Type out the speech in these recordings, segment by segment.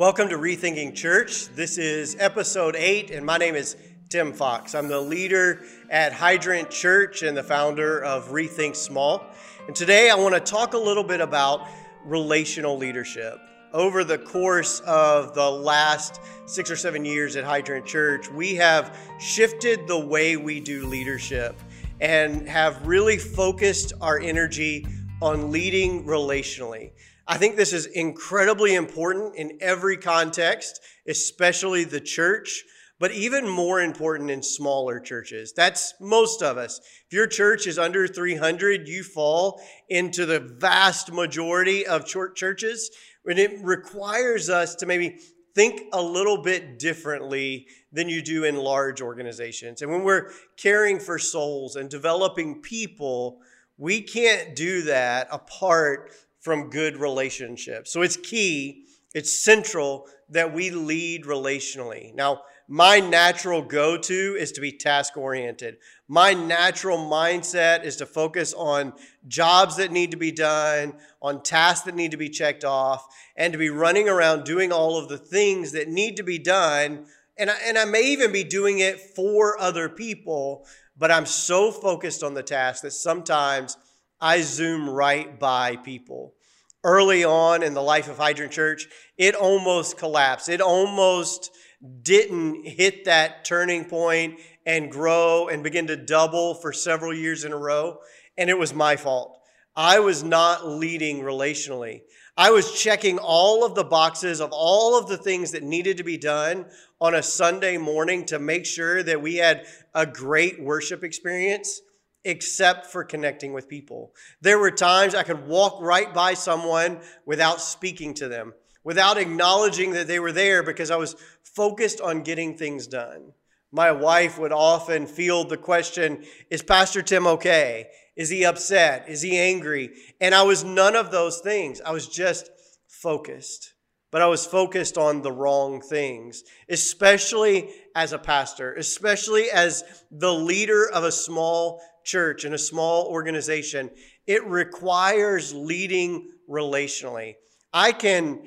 Welcome to Rethinking Church. This is episode 8, and my name is Tim Fox. I'm the leader at Hydrant Church and the founder of Rethink Small. And today I want to talk a little bit about relational leadership. Over the course of the last 6 or 7 years at Hydrant Church, we have shifted the way we do leadership and have really focused our energy on leading relationally. I think this is incredibly important in every context, especially the church, but even more important in smaller churches. That's most of us. If your church is under 300, you fall into the vast majority of churches. And it requires us to maybe think a little bit differently than you do in large organizations. And when we're caring for souls and developing people, we can't do that apart from good relationships. So it's key, it's central that we lead relationally. Now, my natural go-to is to be task-oriented. My natural mindset is to focus on jobs that need to be done, on tasks that need to be checked off, and to be running around doing all of the things that need to be done. And I may even be doing it for other people, but I'm so focused on the task that sometimes I zoom right by people. Early on in the life of Hydrant Church, it almost collapsed. It almost didn't hit that turning point and grow and begin to double for several years in a row. And it was my fault. I was not leading relationally. I was checking all of the boxes of all of the things that needed to be done on a Sunday morning to make sure that we had a great worship experience, except for connecting with people. There were times I could walk right by someone without speaking to them, without acknowledging that they were there, because I was focused on getting things done. My wife would often field the question, is Pastor Tim okay? Is he upset? Is he angry? And I was none of those things. I was just focused. But I was focused on the wrong things, especially as a pastor, especially as the leader of a small church and a small organization. It requires leading relationally. I can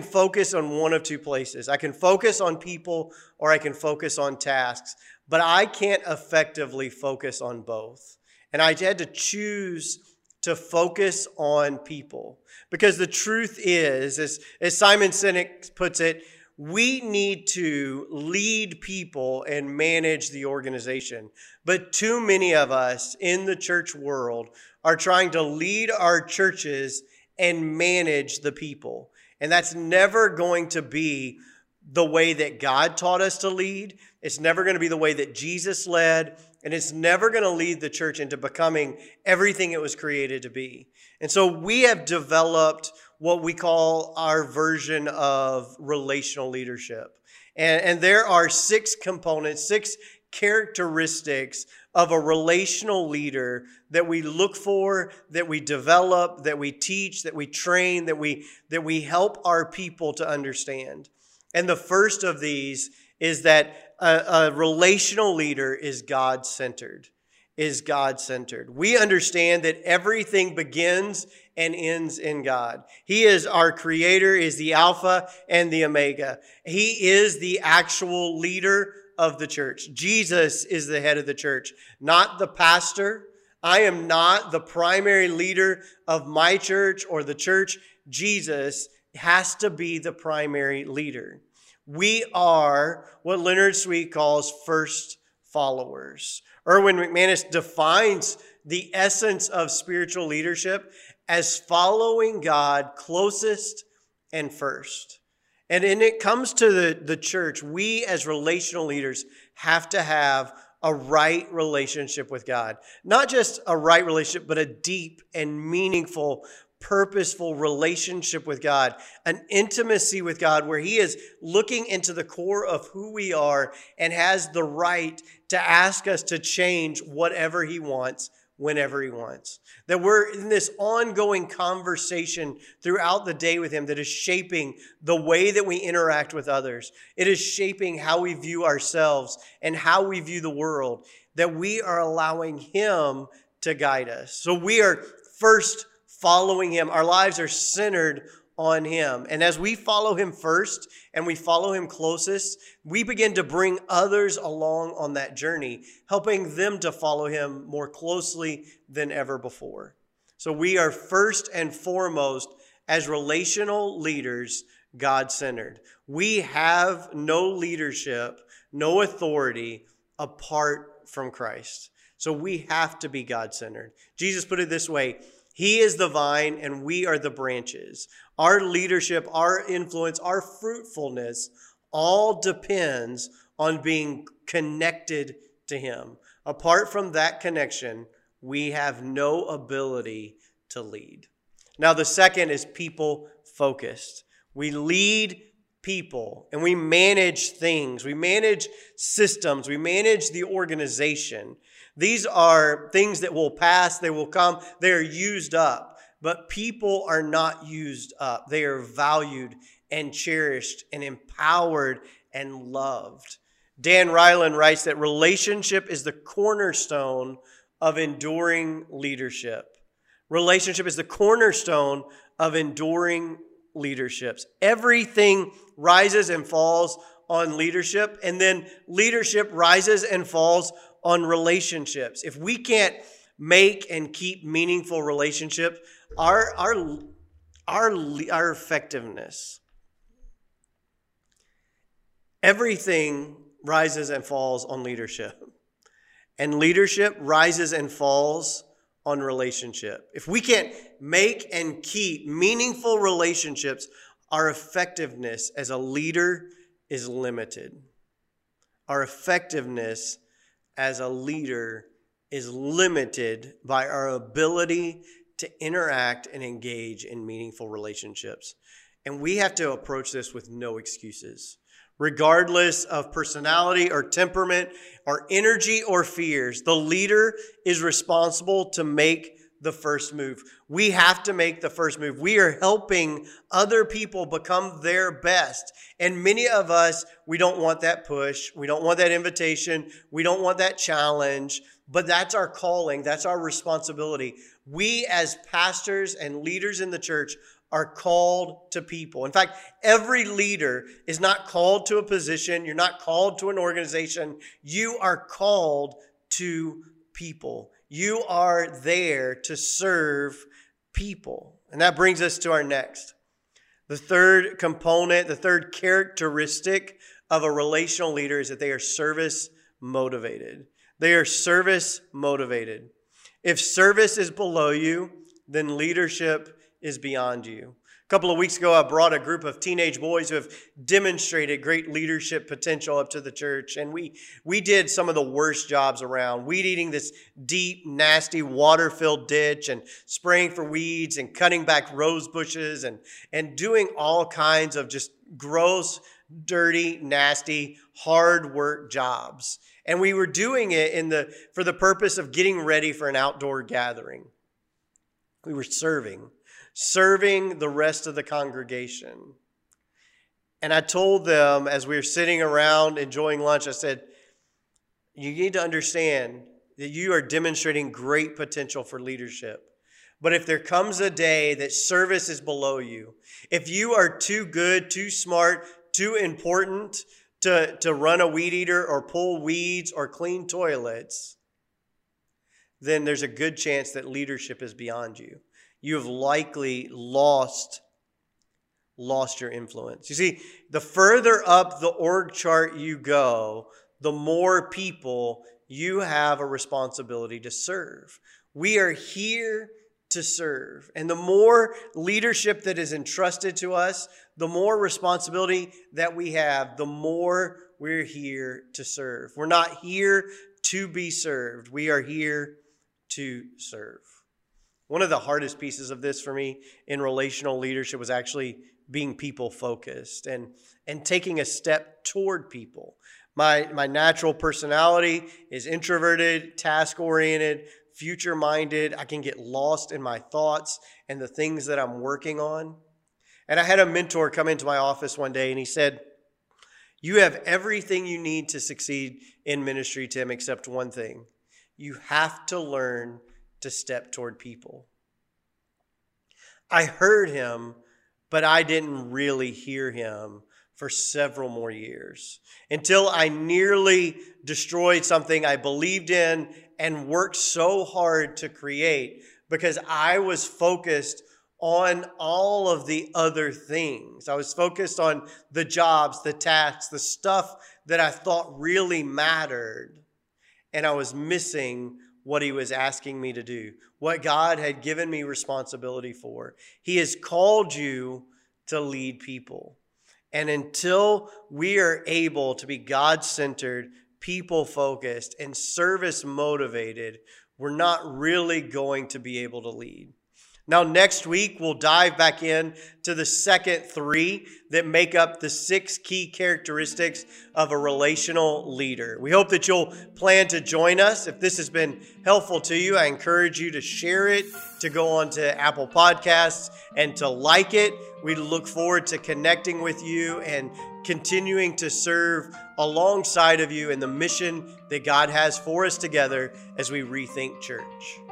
focus on one of two places. I can focus on people or I can focus on tasks, but I can't effectively focus on both. And I had to choose to focus on people. Because the truth is, as Simon Sinek puts it, we need to lead people and manage the organization. But too many of us in the church world are trying to lead our churches and manage the people. And that's never going to be the way that God taught us to lead. It's never going to be the way that Jesus led. And it's never going to lead the church into becoming everything it was created to be. And so we have developed what we call our version of relational leadership. And there are 6 components, 6 characteristics of a relational leader that we look for, that we develop, that we teach, that we train, that we help our people to understand. And the first of these is that a relational leader is God-centered, We understand that everything begins and ends in God. He is our creator, is the Alpha and the Omega. He is the actual leader of the church. Jesus is the head of the church, not the pastor. I am not the primary leader of my church or the church. Jesus has to be the primary leader. We are what Leonard Sweet calls first followers. Erwin McManus defines the essence of spiritual leadership as following God closest and first. And when it comes to the church, we as relational leaders have to have a right relationship with God. Not just a right relationship, but a deep and meaningful purposeful relationship with God, an intimacy with God where He is looking into the core of who we are and has the right to ask us to change whatever He wants, whenever He wants. That we're in this ongoing conversation throughout the day with Him that is shaping the way that we interact with others. It is shaping how we view ourselves and how we view the world, that we are allowing Him to guide us. So we are first following Him. Our lives are centered on him. And as we follow him first and we follow him closest, we begin to bring others along on that journey, helping them to follow him more closely than ever before. So we are first and foremost, as relational leaders, God-centered. We have no leadership, no authority apart from Christ. So we have to be God-centered. Jesus put it this way: he is the vine and we are the branches. Our leadership, our influence, our fruitfulness all depends on being connected to him. Apart from that connection, we have no ability to lead. Now, the second is people-focused. We lead people and we manage things. We manage systems. We manage the organization. These are things that will pass, they will come, they are used up. But people are not used up. They are valued and cherished and empowered and loved. Dan Ryland writes that relationship is the cornerstone of enduring leadership. Relationship is the cornerstone of enduring leaderships. Everything rises and falls on leadership, and then leadership rises and falls on relationships. If we can't make and keep meaningful relationships, our effectiveness, everything rises and falls on leadership, and leadership rises and falls on relationship. If we can't make and keep meaningful relationships, our effectiveness as a leader is limited. Our effectiveness as a leader is limited by our ability to interact and engage in meaningful relationships. And we have to approach this with no excuses. Regardless of personality or temperament or energy or fears, the leader is responsible to make the first move. We have to make the first move. We are helping other people become their best. And many of us, we don't want that push. We don't want that invitation. We don't want that challenge. But that's our calling. That's our responsibility. We as pastors and leaders in the church are called to people. In fact, every leader is not called to a position. You're not called to an organization. You are called to people. You are there to serve people. And that brings us to our next. The third component, the third characteristic of a relational leader is that they are service motivated. They are service motivated. If service is below you, then leadership is beyond you. A couple of weeks ago, I brought a group of teenage boys who have demonstrated great leadership potential up to the church. And we did some of the worst jobs around, weed eating this deep, nasty, water-filled ditch and spraying for weeds and cutting back rose bushes and doing all kinds of just gross, dirty, nasty, hard work jobs. And we were doing it for the purpose of getting ready for an outdoor gathering. We were serving the rest of the congregation. And I told them as we were sitting around enjoying lunch, I said, you need to understand that you are demonstrating great potential for leadership. But if there comes a day that service is below you, if you are too good, too smart, too important to run a weed eater or pull weeds or clean toilets, then there's a good chance that leadership is beyond you. You have likely lost your influence. You see, the further up the org chart you go, the more people you have a responsibility to serve. We are here to serve. And the more leadership that is entrusted to us, the more responsibility that we have, the more we're here to serve. We're not here to be served. We are here to serve. One of the hardest pieces of this for me in relational leadership was actually being people-focused and taking a step toward people. My natural personality is introverted, task-oriented, future-minded. I can get lost in my thoughts and the things that I'm working on. And I had a mentor come into my office one day, and he said, "You have everything you need to succeed in ministry, Tim, except one thing. You have to learn to step toward people." I heard him, but I didn't really hear him for several more years until I nearly destroyed something I believed in and worked so hard to create because I was focused on all of the other things. I was focused on the jobs, the tasks, the stuff that I thought really mattered. And I was missing what he was asking me to do, what God had given me responsibility for. He has called you to lead people. And until we are able to be God-centered, people-focused, and service-motivated, we're not really going to be able to lead. Now, next week, we'll dive back in to the second three that make up the 6 key characteristics of a relational leader. We hope that you'll plan to join us. If this has been helpful to you, I encourage you to share it, to go on to Apple Podcasts, and to like it. We look forward to connecting with you and continuing to serve alongside of you in the mission that God has for us together as we rethink church.